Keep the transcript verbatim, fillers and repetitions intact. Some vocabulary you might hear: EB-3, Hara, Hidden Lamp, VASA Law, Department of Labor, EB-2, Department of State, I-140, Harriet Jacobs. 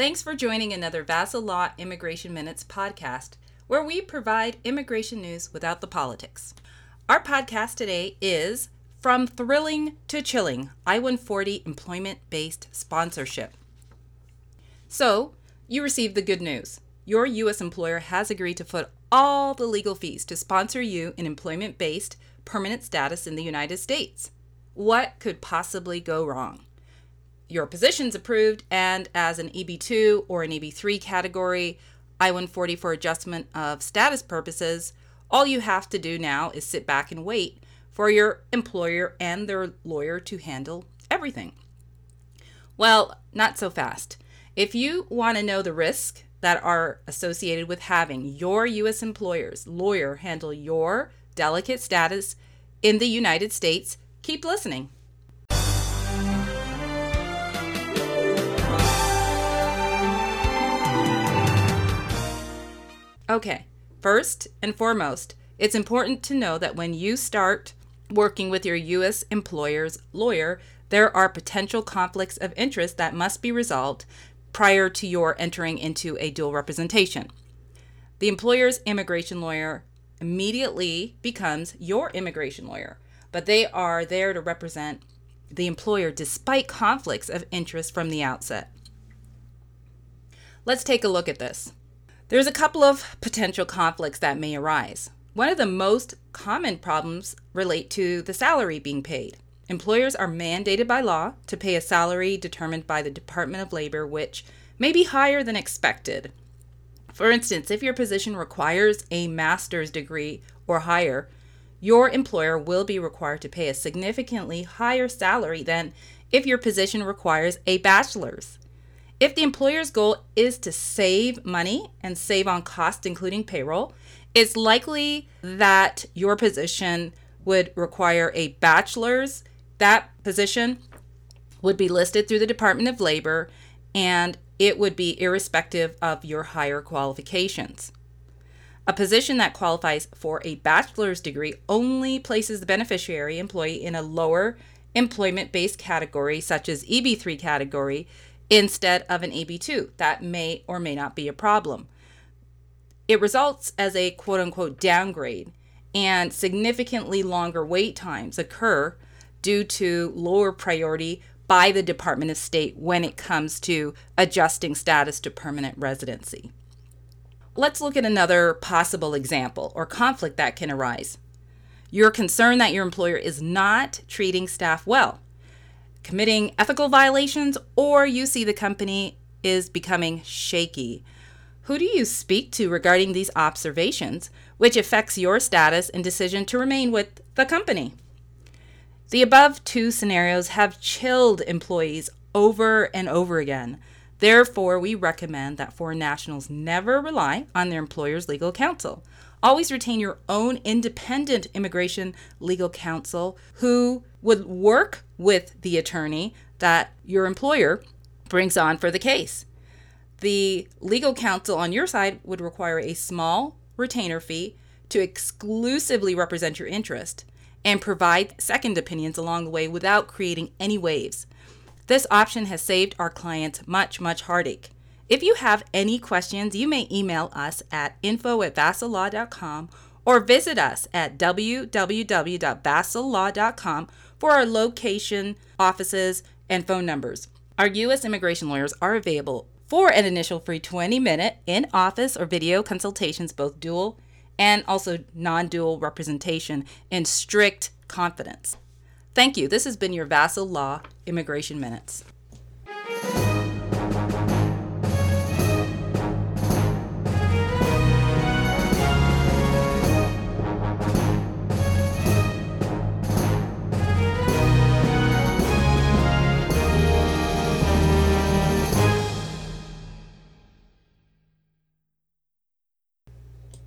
Thanks for joining another VASA Law Immigration Minutes podcast, where we provide immigration news without the politics. Our podcast today is From Thrilling to Chilling, I one forty Employment-Based Sponsorship. So, you received the good news. Your U S employer has agreed to foot all the legal fees to sponsor you in employment-based permanent status in the United States. What could possibly go wrong? Your position's approved, and as an E B two or an E B three category, I one forty for adjustment of status purposes, all you have to do now is sit back and wait for your employer and their lawyer to handle everything. Well, not so fast. If you want to know the risks that are associated with having your U S employer's lawyer handle your delicate status in the United States, keep listening. Okay, first and foremost, it's important to know that when you start working with your U S employer's lawyer, there are potential conflicts of interest that must be resolved prior to your entering into a dual representation. The employer's immigration lawyer immediately becomes your immigration lawyer, but they are there to represent the employer despite conflicts of interest from the outset. Let's take a look at this. There's a couple of potential conflicts that may arise. One of the most common problems relate to the salary being paid. Employers are mandated by law to pay a salary determined by the Department of Labor, which may be higher than expected. For instance, if your position requires a master's degree or higher, your employer will be required to pay a significantly higher salary than if your position requires a bachelor's. If the employer's goal is to save money and save on costs, including payroll, it's likely that your position would require a bachelor's. That position would be listed through the Department of Labor, and it would be irrespective of your higher qualifications. A position that qualifies for a bachelor's degree only places the beneficiary employee in a lower employment-based category, such as E B three category, instead of an E B two. That may or may not be a problem. It results as a quote-unquote downgrade, and significantly longer wait times occur due to lower priority by the Department of State when it comes to adjusting status to permanent residency. Let's look at another possible example or conflict that can arise. You're concerned that your employer is not treating staff well, committing ethical violations, or you see the company is becoming shaky. Who do you speak to regarding these observations, which affects your status and decision to remain with the company? The above two scenarios have chilled employees over and over again. Therefore, we recommend that foreign nationals never rely on their employer's legal counsel. Always retain your own independent immigration legal counsel who would work with the attorney that your employer brings on for the case. The legal counsel on your side would require a small retainer fee to exclusively represent your interest and provide second opinions along the way without creating any waves. This option has saved our clients much, much heartache. If you have any questions, you may email us at info at vasalaw dot com or visit us at w w w dot vasalaw dot com for our location, offices, and phone numbers. Our U S immigration lawyers are available for an initial free twenty-minute in-office or video consultations, both dual and also non-dual representation in strict confidence. Thank you. This has been your VASA Law Immigration Minutes.